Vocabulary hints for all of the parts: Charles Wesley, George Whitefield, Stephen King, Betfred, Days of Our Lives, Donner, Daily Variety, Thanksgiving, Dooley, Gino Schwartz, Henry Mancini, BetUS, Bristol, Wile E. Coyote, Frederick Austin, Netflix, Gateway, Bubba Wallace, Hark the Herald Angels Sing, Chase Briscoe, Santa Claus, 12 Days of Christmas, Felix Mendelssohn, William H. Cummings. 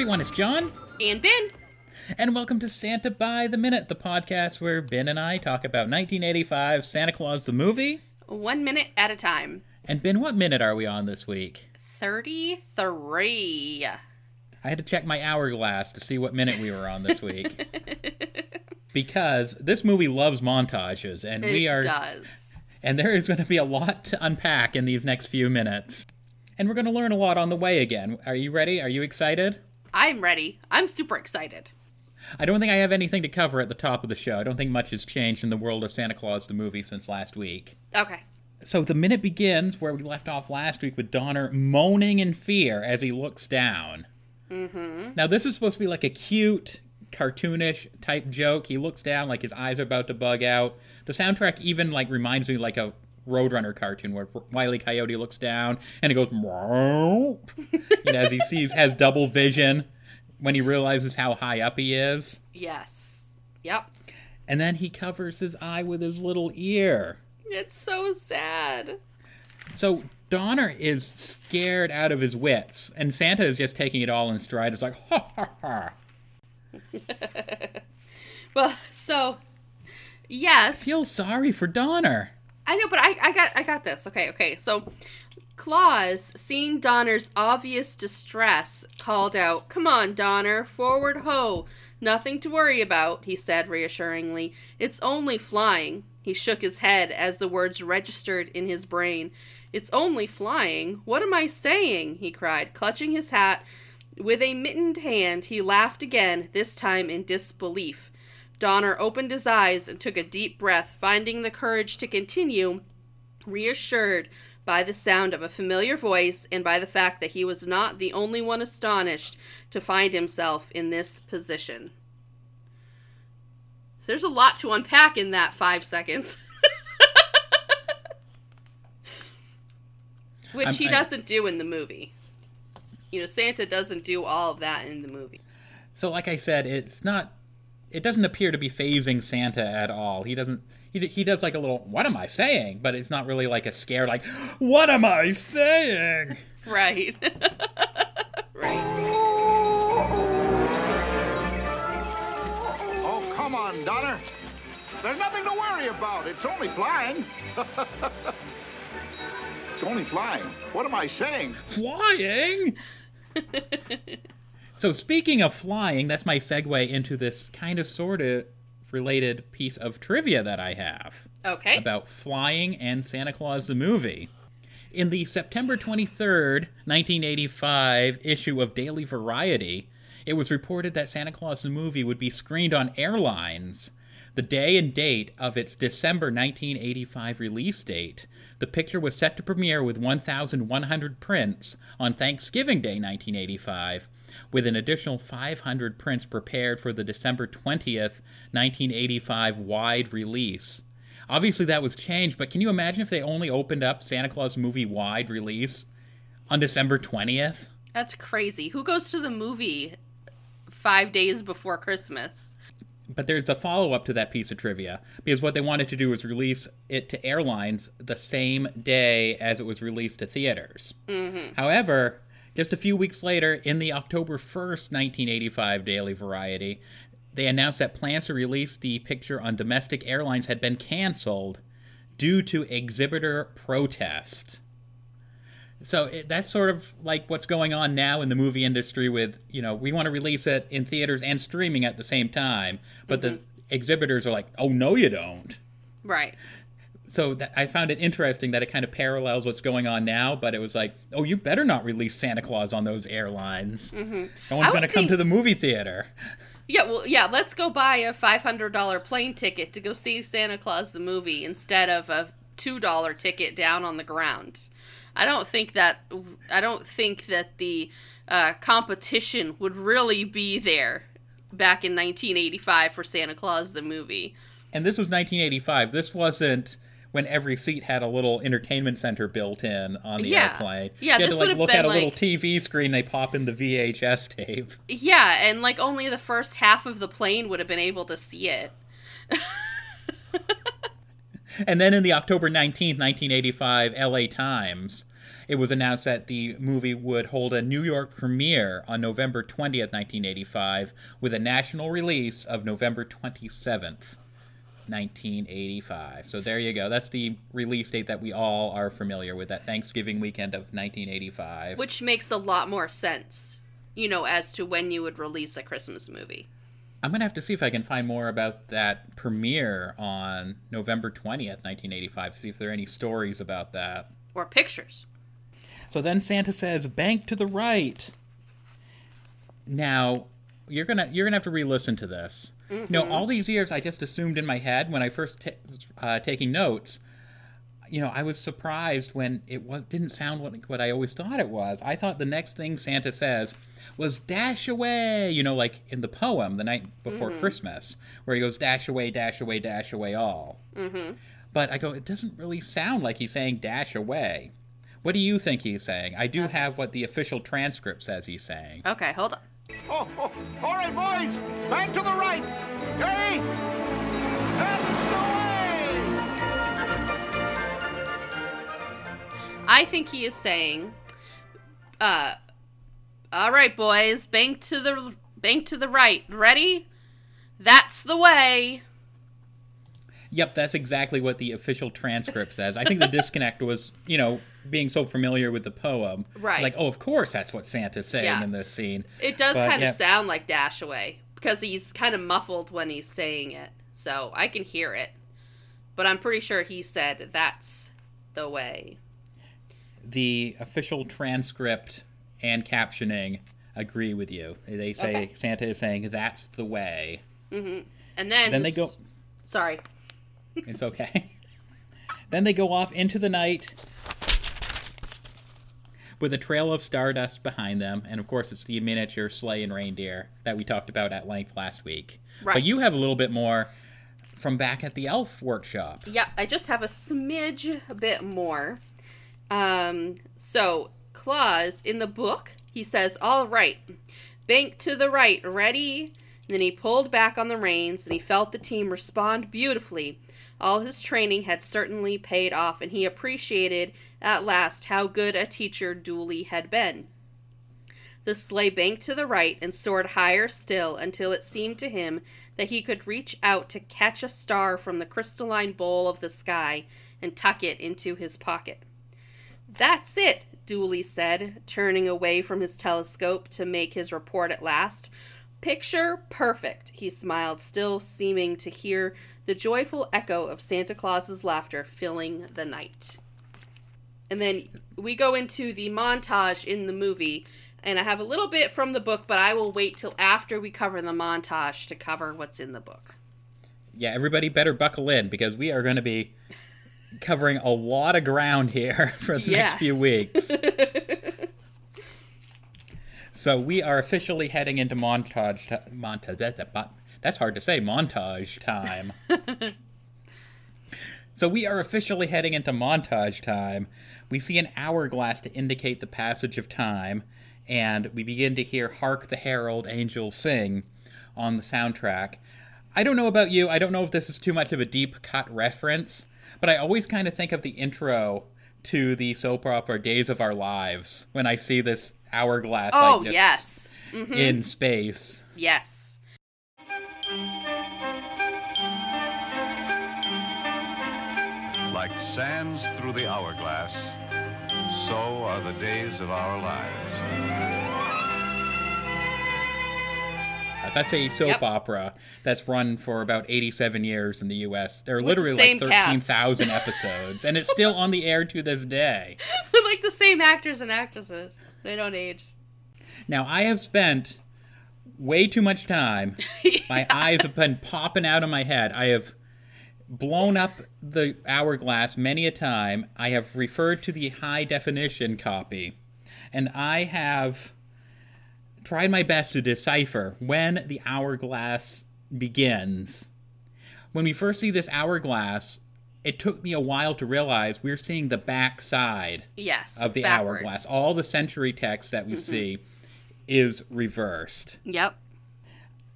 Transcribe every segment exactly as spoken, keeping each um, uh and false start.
everyone, it's John and Ben, and welcome to Santa by the Minute, the podcast where Ben and I talk about nineteen eighty-five Santa Claus the movie, one minute at a time. And Ben, what minute are we on this week? thirty-three. I had to check my hourglass to see what minute we were on this week, because this movie loves montages, and it we are does. And there is going to be a lot to unpack in these next few minutes. And we're going to learn a lot on the way again. Are you ready? Are you excited? I'm ready. I'm super excited. I don't think I have anything to cover at the top of the show. I don't think much has changed in the world of Santa Claus the movie since last week. Okay. So the minute begins where we left off last week with Donner moaning in fear as he looks down. Mm-hmm. Now this is supposed to be like a cute, cartoonish type joke. He looks down like his eyes are about to bug out. The soundtrack even like reminds me like a Roadrunner cartoon where Wile E. Coyote looks down and it goes you know, as he sees, has double vision when he realizes how high up he is. Yes. Yep. And then he covers his eye with his little ear. It's so sad. So Donner is scared out of his wits, and Santa is just taking it all in stride. It's like, ha, ha, ha. Well, so, yes. I feel sorry for Donner. I know, but I, I got I got this. Okay, okay. So, Claus, seeing Donner's obvious distress, called out, "Come on, Donner, forward ho! Nothing to worry about," he said reassuringly. "It's only flying." He shook his head as the words registered in his brain. "It's only flying? What am I saying?" he cried, clutching his hat with a mittened hand. He laughed again, this time in disbelief. Donner opened his eyes and took a deep breath, finding the courage to continue, reassured by the sound of a familiar voice and by the fact that he was not the only one astonished to find himself in this position. So there's a lot to unpack in that five seconds. Which I'm, he doesn't I... do in the movie. You know, Santa doesn't do all of that in the movie. So like I said, it's not... It doesn't appear to be phasing Santa at all. He doesn't, he he does like a little, "What am I saying?" But it's not really like a scare, like, "What am I saying?" Right. Right. "Oh, come on, Donner. There's nothing to worry about. It's only flying." "It's only flying. What am I saying?" Flying? So speaking of flying, that's my segue into this kind of sort of related piece of trivia that I have. Okay. About flying and Santa Claus the movie. In the September twenty-third, nineteen eighty-five issue of Daily Variety, it was reported that Santa Claus the movie would be screened on airlines. The day and date of its December nineteen eighty-five release date, the picture was set to premiere with one thousand one hundred prints on Thanksgiving Day nineteen eighty-five, with an additional five hundred prints prepared for the December twentieth, nineteen eighty-five wide release. Obviously that was changed, but can you imagine if they only opened up Santa Claus movie wide release on December twentieth? That's crazy. Who goes to the movie five days before Christmas? But there's a follow-up to that piece of trivia, because what they wanted to do was release it to airlines the same day as it was released to theaters. Mm-hmm. However, just a few weeks later, in the October first, nineteen eighty-five Daily Variety, they announced that plans to release the picture on domestic airlines had been canceled due to exhibitor protest. So it, that's sort of like what's going on now in the movie industry with, you know, we want to release it in theaters and streaming at the same time, but mm-hmm. the exhibitors are like, "Oh, no, you don't." Right. So that, I found it interesting that it kind of parallels what's going on now, but it was like, "Oh, you better not release Santa Claus on those airlines." Mm-hmm. No one's going to come to the movie theater. Yeah, well, yeah, let's go buy a five hundred dollars plane ticket to go see Santa Claus the movie instead of a two dollars ticket down on the ground. I don't think that I don't think that the uh, competition would really be there back in nineteen eighty-five for Santa Claus the movie. And this was nineteen eighty-five. This wasn't when every seat had a little entertainment center built in on the yeah. airplane. Yeah, you had this to, like, look at a like, little T V screen. They pop in the V H S tape. Yeah, and like only the first half of the plane would have been able to see it. And then in the October nineteenth, nineteen eighty-five L A Times, it was announced that the movie would hold a New York premiere on November twentieth, nineteen eighty-five, with a national release of November twenty-seventh, nineteen eighty-five. So there you go. That's the release date that we all are familiar with, that Thanksgiving weekend of nineteen eighty-five. Which makes a lot more sense, you know, as to when you would release a Christmas movie. I'm going to have to see if I can find more about that premiere on November twentieth, nineteen eighty-five, see if there are any stories about that. Or pictures. So then Santa says, bank to the right. Now, you're going to you're gonna have to re-listen to this. Mm-hmm. You know, all these years I just assumed in my head when I first t- was uh, taking notes, you know, I was surprised when it was didn't sound what, what I always thought it was. I thought the next thing Santa says was dash away, you know, like in the poem The Night Before mm-hmm. Christmas, where he goes dash away, dash away, dash away all. Mm-hmm. But I go, it doesn't really sound like he's saying dash away. What do you think he's saying? I do okay. have what the official transcript says he's saying. Okay, hold on. Oh, oh, all right, boys, bank to the right. Ready? That's the way. I think he is saying, uh, all right, boys, bank to the bank to the right. Ready? That's the way. Yep, that's exactly what the official transcript says. I think the disconnect was, you know, being so familiar with the poem. Right. Like, oh, of course that's what Santa's saying yeah. in this scene. It does kind of yeah. sound like dash away because he's kind of muffled when he's saying it. So I can hear it. But I'm pretty sure he said that's the way. The official transcript and captioning agree with you. They say okay. Santa is saying that's the way. Mm-hmm. And then... Then they go... Sorry. It's okay. Then they go off into the night with a trail of stardust behind them. And, of course, it's the miniature sleigh and reindeer that we talked about at length last week. Right. But you have a little bit more from back at the elf workshop. Yeah, I just have a smidge a bit more. Um, so, Claus, in the book, he says, all right, bank to the right, ready? And then he pulled back on the reins, and he felt the team respond beautifully. All his training had certainly paid off, and he appreciated at last how good a teacher Dooley had been. The sleigh banked to the right and soared higher still until it seemed to him that he could reach out to catch a star from the crystalline bowl of the sky and tuck it into his pocket. "That's it," Dooley said, turning away from his telescope to make his report at last. "Picture perfect," he smiled, still seeming to hear the joyful echo of Santa Claus's laughter filling the night. And then we go into the montage in the movie, and I have a little bit from the book, but I will wait till after we cover the montage to cover what's in the book. Yeah, everybody better buckle in, because we are going to be covering a lot of ground here for the yes. next few weeks. So we are officially heading into montage t- montage. That, that, that's hard to say. Montage time. So we are officially heading into montage time. We see an hourglass to indicate the passage of time, and we begin to hear "Hark the Herald Angels Sing" on the soundtrack. I don't know about you. I don't know if this is too much of a deep cut reference, but I always kind of think of the intro to the soap opera Days of Our Lives when I see this hourglass oh like yes mm-hmm. in space. Yes. Like sands through the hourglass, so are the days of our lives. That's a soap yep. opera that's run for about eighty-seven years in the U S. There are with literally the like thirteen thousand episodes, and it's still on the air to this day. With like the same actors and actresses. They don't age. Now, I have spent way too much time. yeah. My eyes have been popping out of my head. I have blown up the hourglass many a time. I have referred to the high-definition copy. And I have tried my best to decipher when the hourglass begins. When we first see this hourglass, it took me a while to realize we're seeing the back side yes, of the backwards. hourglass. All the century text that we mm-hmm. see is reversed. Yep.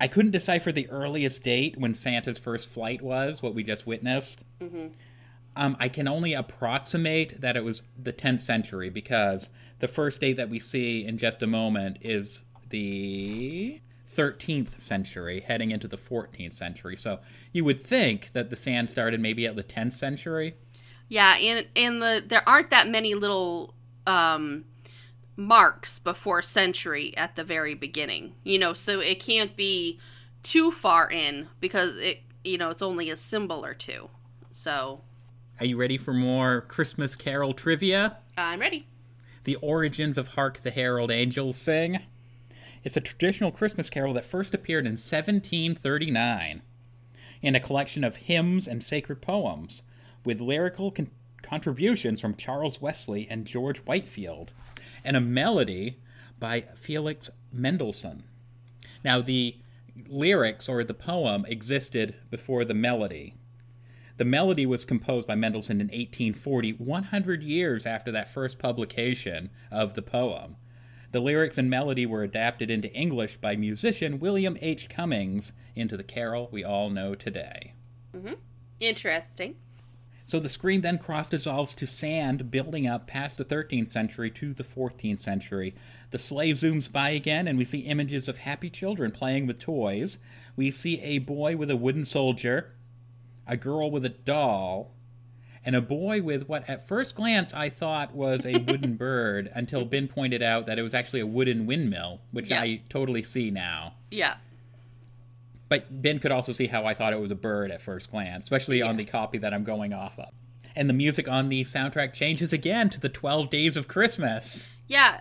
I couldn't decipher the earliest date when Santa's first flight was, what we just witnessed. Mm-hmm. Um, I can only approximate that it was the tenth century because the first date that we see in just a moment is the thirteenth century, heading into the fourteenth century. So you would think that the sand started maybe at the tenth century. Yeah, and and the there aren't that many little um, marks before century at the very beginning, you know, so it can't be too far in because it, you know, it's only a symbol or two. So, are you ready for more Christmas Carol trivia? I'm ready. The origins of Hark the Herald Angels Sing. It's a traditional Christmas carol that first appeared in seventeen thirty-nine in a collection of hymns and sacred poems, with lyrical con- contributions from Charles Wesley and George Whitefield, and a melody by Felix Mendelssohn. Now, the lyrics, or the poem, existed before the melody. The melody was composed by Mendelssohn in eighteen forty, one hundred years after that first publication of the poem. The lyrics and melody were adapted into English by musician William H. Cummings into the carol we all know today. Mm-hmm. Interesting. So the screen then cross-dissolves to sand, building up past the thirteenth century to the fourteenth century. The sleigh zooms by again, and we see images of happy children playing with toys. We see a boy with a wooden soldier, a girl with a doll, and a boy with what at first glance I thought was a wooden bird, until Ben pointed out that it was actually a wooden windmill, which yeah. I totally see now. Yeah. But Ben could also see how I thought it was a bird at first glance, especially yes. on the copy that I'm going off of. And the music on the soundtrack changes again to the twelve days of Christmas. Yeah.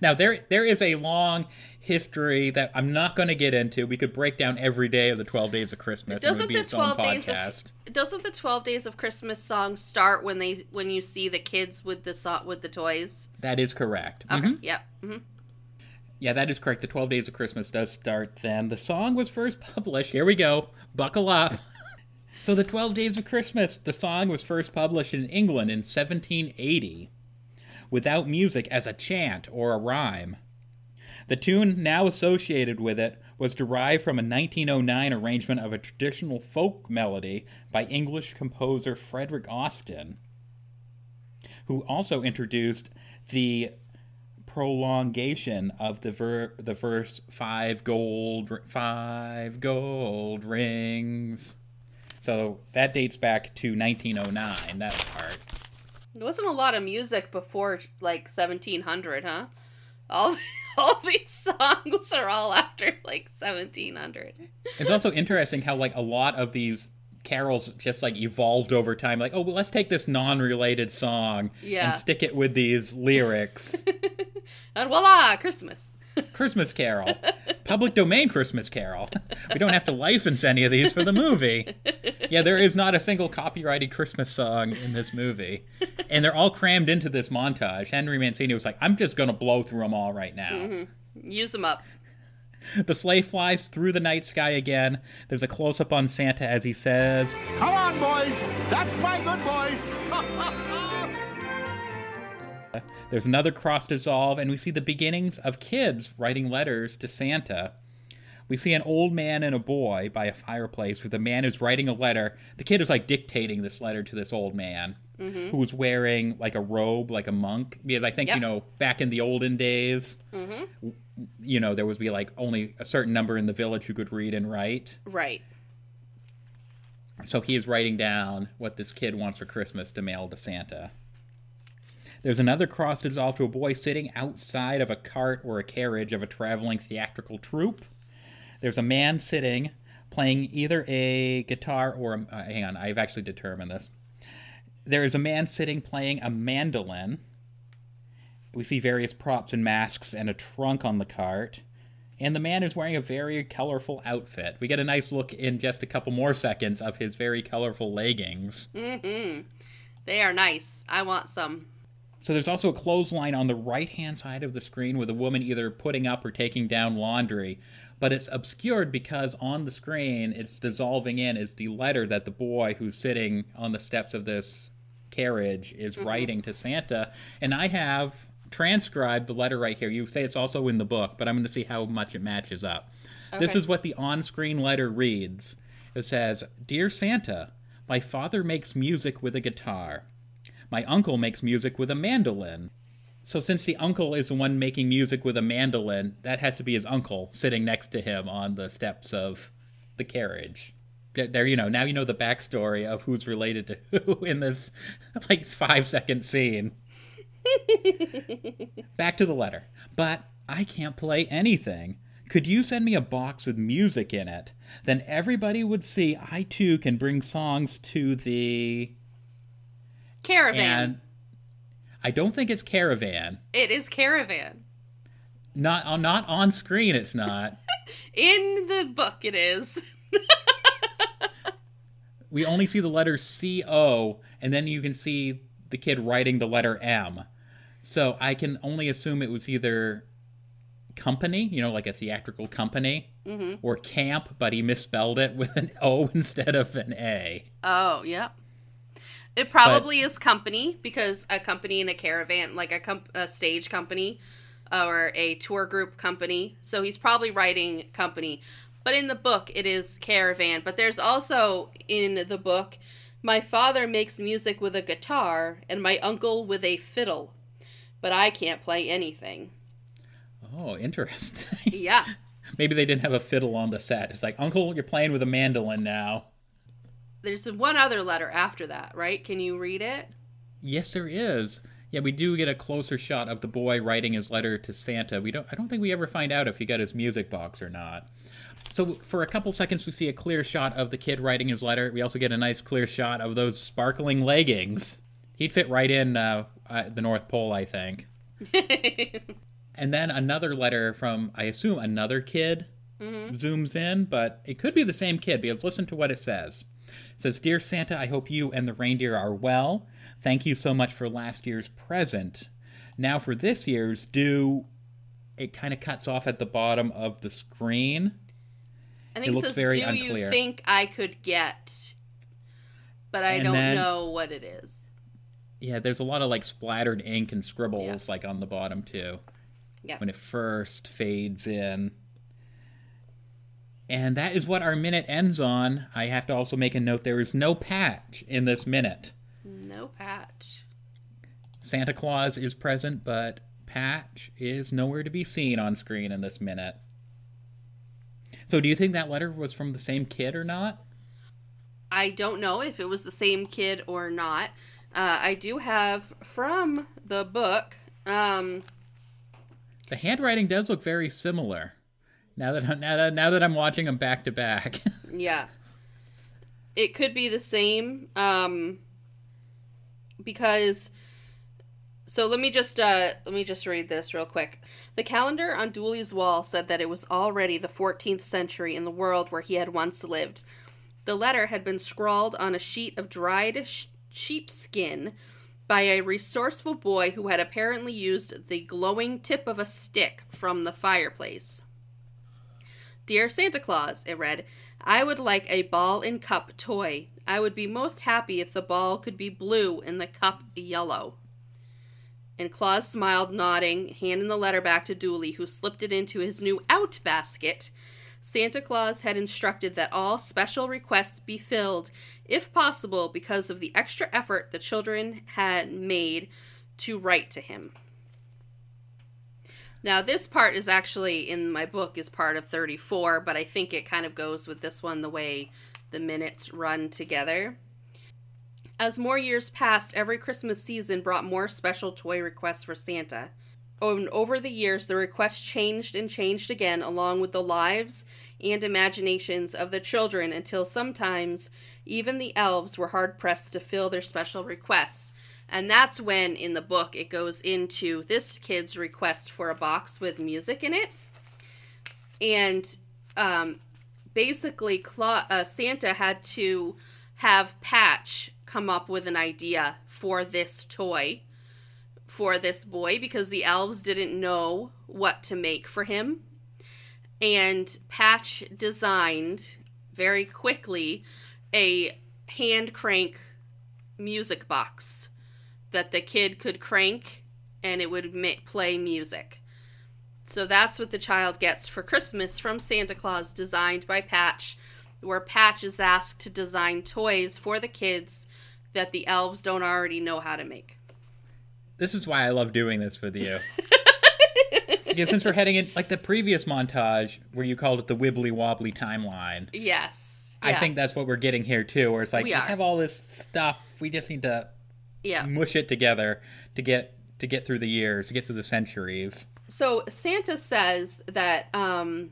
Now, there there is a long history that I'm not going to get into. We could break down every day of the twelve days of Christmas. Doesn't the twelve days of, doesn't the twelve days of Christmas song start when they when you see the kids with the so, with the toys? That is correct. Okay. Mm-hmm. Yep. Mm-hmm. Yeah, that is correct. The twelve days of Christmas does start then. The song was first published. Here we go. Buckle up. So the twelve days of Christmas, the song was first published in England in seventeen eighty, without music as a chant or a rhyme. The tune now associated with it was derived from a nineteen oh nine arrangement of a traditional folk melody by English composer Frederick Austin, who also introduced the prolongation of the ver- the verse five gold five gold rings. So that dates back to nineteen oh nine, that part. There wasn't a lot of music before like seventeen hundred, huh? All all these songs are all after like seventeen hundred. It's also interesting how like a lot of these carols just like evolved over time, like, oh well, let's take this non-related song yeah. and stick it with these lyrics and voila, Christmas Christmas Carol. Public domain Christmas Carol. We don't have to license any of these for the movie. Yeah, there is not a single copyrighted Christmas song in this movie, and they're all crammed into this montage. Henry Mancini was like, I'm just gonna blow through them all right now. Mm-hmm. Use them up. The sleigh flies through the night sky again. There's a close-up on Santa as he says, "Come on, boys! That's my good boy!" There's another cross-dissolve, and we see the beginnings of kids writing letters to Santa. We see an old man and a boy by a fireplace, where the man is writing a letter. The kid is, like, dictating this letter to this old man, mm-hmm. who's wearing, like, a robe, like a monk. Because I think, yep. you know, back in the olden days... Mm-hmm. You know, there would be, like, only a certain number in the village who could read and write. Right. So he is writing down what this kid wants for Christmas to mail to Santa. There's another cross-dissolve to a boy sitting outside of a cart or a carriage of a traveling theatrical troupe. There's a man sitting, playing either a guitar or a... Uh, hang on, I've actually determined this. There is a man sitting playing a mandolin. We see various props and masks and a trunk on the cart. And the man is wearing a very colorful outfit. We get a nice look in just a couple more seconds of his very colorful leggings. Mm-hmm. They are nice. I want some. So there's also a clothesline on the right-hand side of the screen with a woman either putting up or taking down laundry. But it's obscured because on the screen, it's dissolving in is the letter that the boy who's sitting on the steps of this carriage is mm-hmm. writing to Santa. And I have... transcribe the letter right here. You say it's also in the book, but I'm going to see how much it matches up. Okay. This is what the on-screen letter reads. It says, "Dear Santa, My father makes music with a guitar. My uncle makes music with a mandolin. So since the uncle is the one making music with a mandolin, that has to be his uncle sitting next to him on the steps of the carriage. There, you know, now you know the backstory of who's related to who in this, like, five-second scene. Back to the letter. But I can't play anything. Could you send me a box with music in it? Then everybody would see I, too, can bring songs to the... Caravan. And I don't think it's Caravan. It is Caravan. Not, not on screen, it's not. In the book, it is. We only see the letter C O, and then you can see the kid writing the letter M. So I can only assume it was either company, you know, like a theatrical company, mm-hmm. or camp, but he misspelled it with an O instead of an A. Oh, yeah. It probably but, is company, because a company in a caravan, like a, comp- a stage company or a tour group company. So he's probably writing company. But in the book, it is caravan. But there's also, in the book, my father makes music with a guitar and my uncle with a fiddle. But I can't play anything. Oh, interesting. Yeah. Maybe they didn't have a fiddle on the set. It's like, uncle, you're playing with a mandolin now. There's one other letter after that, right? Can you read it? Yes, there is. Yeah, we do get a closer shot of the boy writing his letter to Santa. We don't. I don't think we ever find out if he got his music box or not. So for a couple seconds, we see a clear shot of the kid writing his letter. We also get a nice clear shot of those sparkling leggings. He'd fit right in uh, uh, the North Pole, I think. And then another letter from, I assume, another kid mm-hmm. zooms in, but it could be the same kid because listen to what it says. It says, Dear Santa, I hope you and the reindeer are well. Thank you so much for last year's present. Now for this year's due, it kind of cuts off at the bottom of the screen. I think it, it looks says, very do unclear. You think I could get, but I and don't then, know what it is. Yeah, there's a lot of like splattered ink and scribbles yeah. like on the bottom too. Yeah. When it first fades in. And that is what our minute ends on. I have to also make a note, there is no patch in this minute. No patch. Santa Claus is present, but Patch is nowhere to be seen on screen in this minute. So do you think that letter was from the same kid or not? I don't know if it was the same kid or not. Uh, I do have from the book. Um, the handwriting does look very similar. Now that I'm, now that now that I'm watching them back to back. Yeah, it could be the same. Um, because, so let me just uh, let me just read this real quick. The calendar on Dooley's wall said that it was already the fourteenth century in the world where he had once lived. The letter had been scrawled on a sheet of dried sh- sheepskin by a resourceful boy who had apparently used the glowing tip of a stick from the fireplace. Dear Santa Claus, it read, I would like a ball and cup toy. I would be most happy if the ball could be blue and the cup yellow. And Claus smiled, nodding, handing the letter back to Dooley, who slipped it into his new out basket. Santa Claus had instructed that all special requests be filled, if possible, because of the extra effort the children had made to write to him. Now, this part is actually, in my book, is part of thirty-four, but I think it kind of goes with this one the way the minutes run together. As more years passed, every Christmas season brought more special toy requests for Santa. And over the years, the requests changed and changed again, along with the lives and imaginations of the children, until sometimes even the elves were hard-pressed to fill their special requests. And that's when, in the book, it goes into this kid's request for a box with music in it. And um, basically, Cla- uh, Santa had to have Patch come up with an idea for this toy, for this boy, because the elves didn't know what to make for him. And Patch designed, very quickly, a hand crank music box that the kid could crank and it would ma- play music. So that's what the child gets for Christmas from Santa Claus, designed by Patch where Patch is asked to design toys for the kids that the elves don't already know how to make. This is why I love doing this with you. Because since we're heading in, like the previous montage where you called it the wibbly wobbly timeline. Yes. Yeah. I think that's what we're getting here too, where it's like we, we have all this stuff. We just need to yeah. mush it together to get to get through the years, to get through the centuries. So Santa says that um,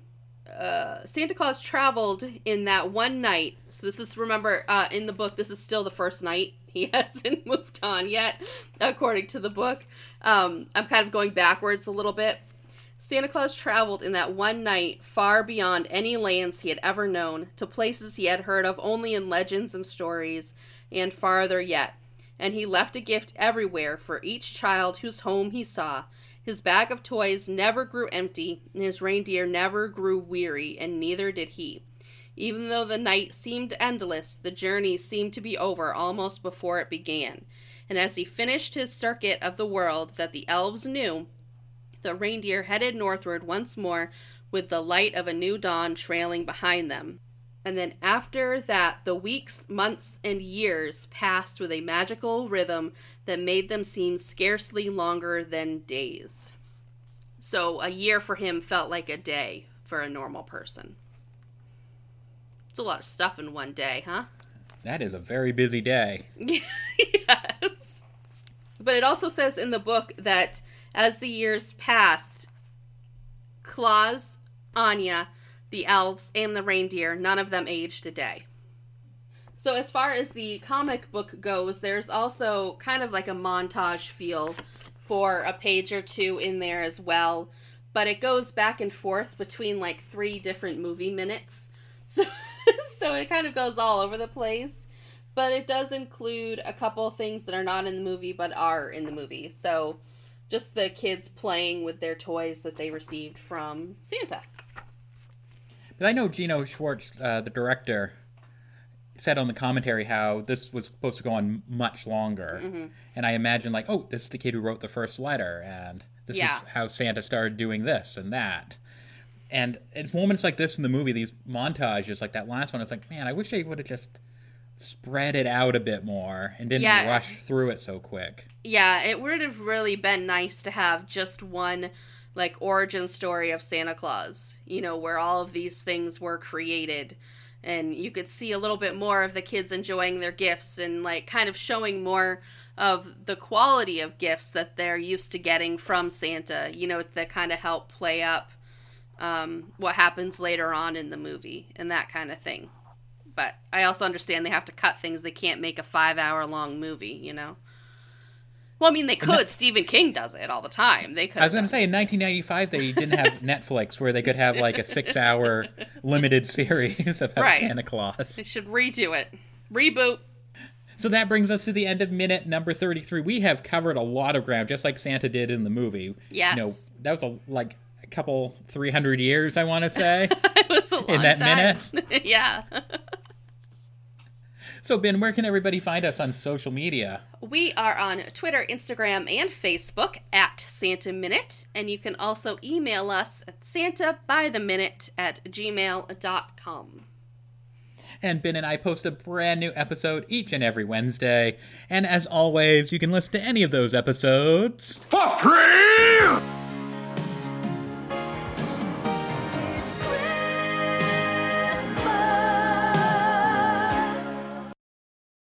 uh, Santa Claus traveled in that one night. So this is, remember, uh, in the book, this is still the first night. He hasn't moved on yet, according to the book. Um, I'm kind of going backwards a little bit. Santa Claus traveled in that one night far beyond any lands he had ever known, to places he had heard of only in legends and stories, and farther yet. And he left a gift everywhere for each child whose home he saw. His bag of toys never grew empty, and his reindeer never grew weary, and neither did he. Even though the night seemed endless, the journey seemed to be over almost before it began. And as he finished his circuit of the world that the elves knew, the reindeer headed northward once more, with the light of a new dawn trailing behind them. And then after that, the weeks, months, and years passed with a magical rhythm that made them seem scarcely longer than days. So a year for him felt like a day for a normal person. It's a lot of stuff in one day, huh? That is a very busy day. Yes. But it also says in the book that as the years passed, Claus, Anya, the elves, and the reindeer, none of them aged a day. So as far as the comic book goes, there's also kind of like a montage feel for a page or two in there as well. But it goes back and forth between like three different movie minutes. So, so it kind of goes all over the place. But it does include a couple things that are not in the movie but are in the movie. So just the kids playing with their toys that they received from Santa. But I know Gino Schwartz, uh, the director, said on the commentary how this was supposed to go on much longer. Mm-hmm. And I imagine, like, oh, this is the kid who wrote the first letter, and this yeah. is how Santa started doing this and that. And it's moments like this in the movie, these montages, like that last one, I was like, man, I wish they would have just spread it out a bit more and didn't yeah. rush through it so quick. Yeah, it would have really been nice to have just one, like, origin story of Santa Claus, you know, where all of these things were created. And you could see a little bit more of the kids enjoying their gifts and, like, kind of showing more of the quality of gifts that they're used to getting from Santa, you know, that kind of help play up um, what happens later on in the movie and that kind of thing. But I also understand they have to cut things. They can't make a five-hour-long movie, you know. Well, I mean, they could. Stephen King does it all the time. They could. I was going to say, in nineteen ninety-five, they didn't have Netflix where they could have, like, a six-hour limited series about right. Santa Claus. They should redo it. Reboot. So that brings us to the end of minute number thirty-three. We have covered a lot of ground, just like Santa did in the movie. Yes. You know, that was, a, like, a couple, three hundred years, I want to say. It was a long time. In that time. minute. Yeah. So, Ben, where can everybody find us on social media? We are on Twitter, Instagram, and Facebook at Santa Minute. And you can also email us at santabytheminute at gmail dot com. And Ben and I post a brand new episode each and every Wednesday. And as always, you can listen to any of those episodes for free!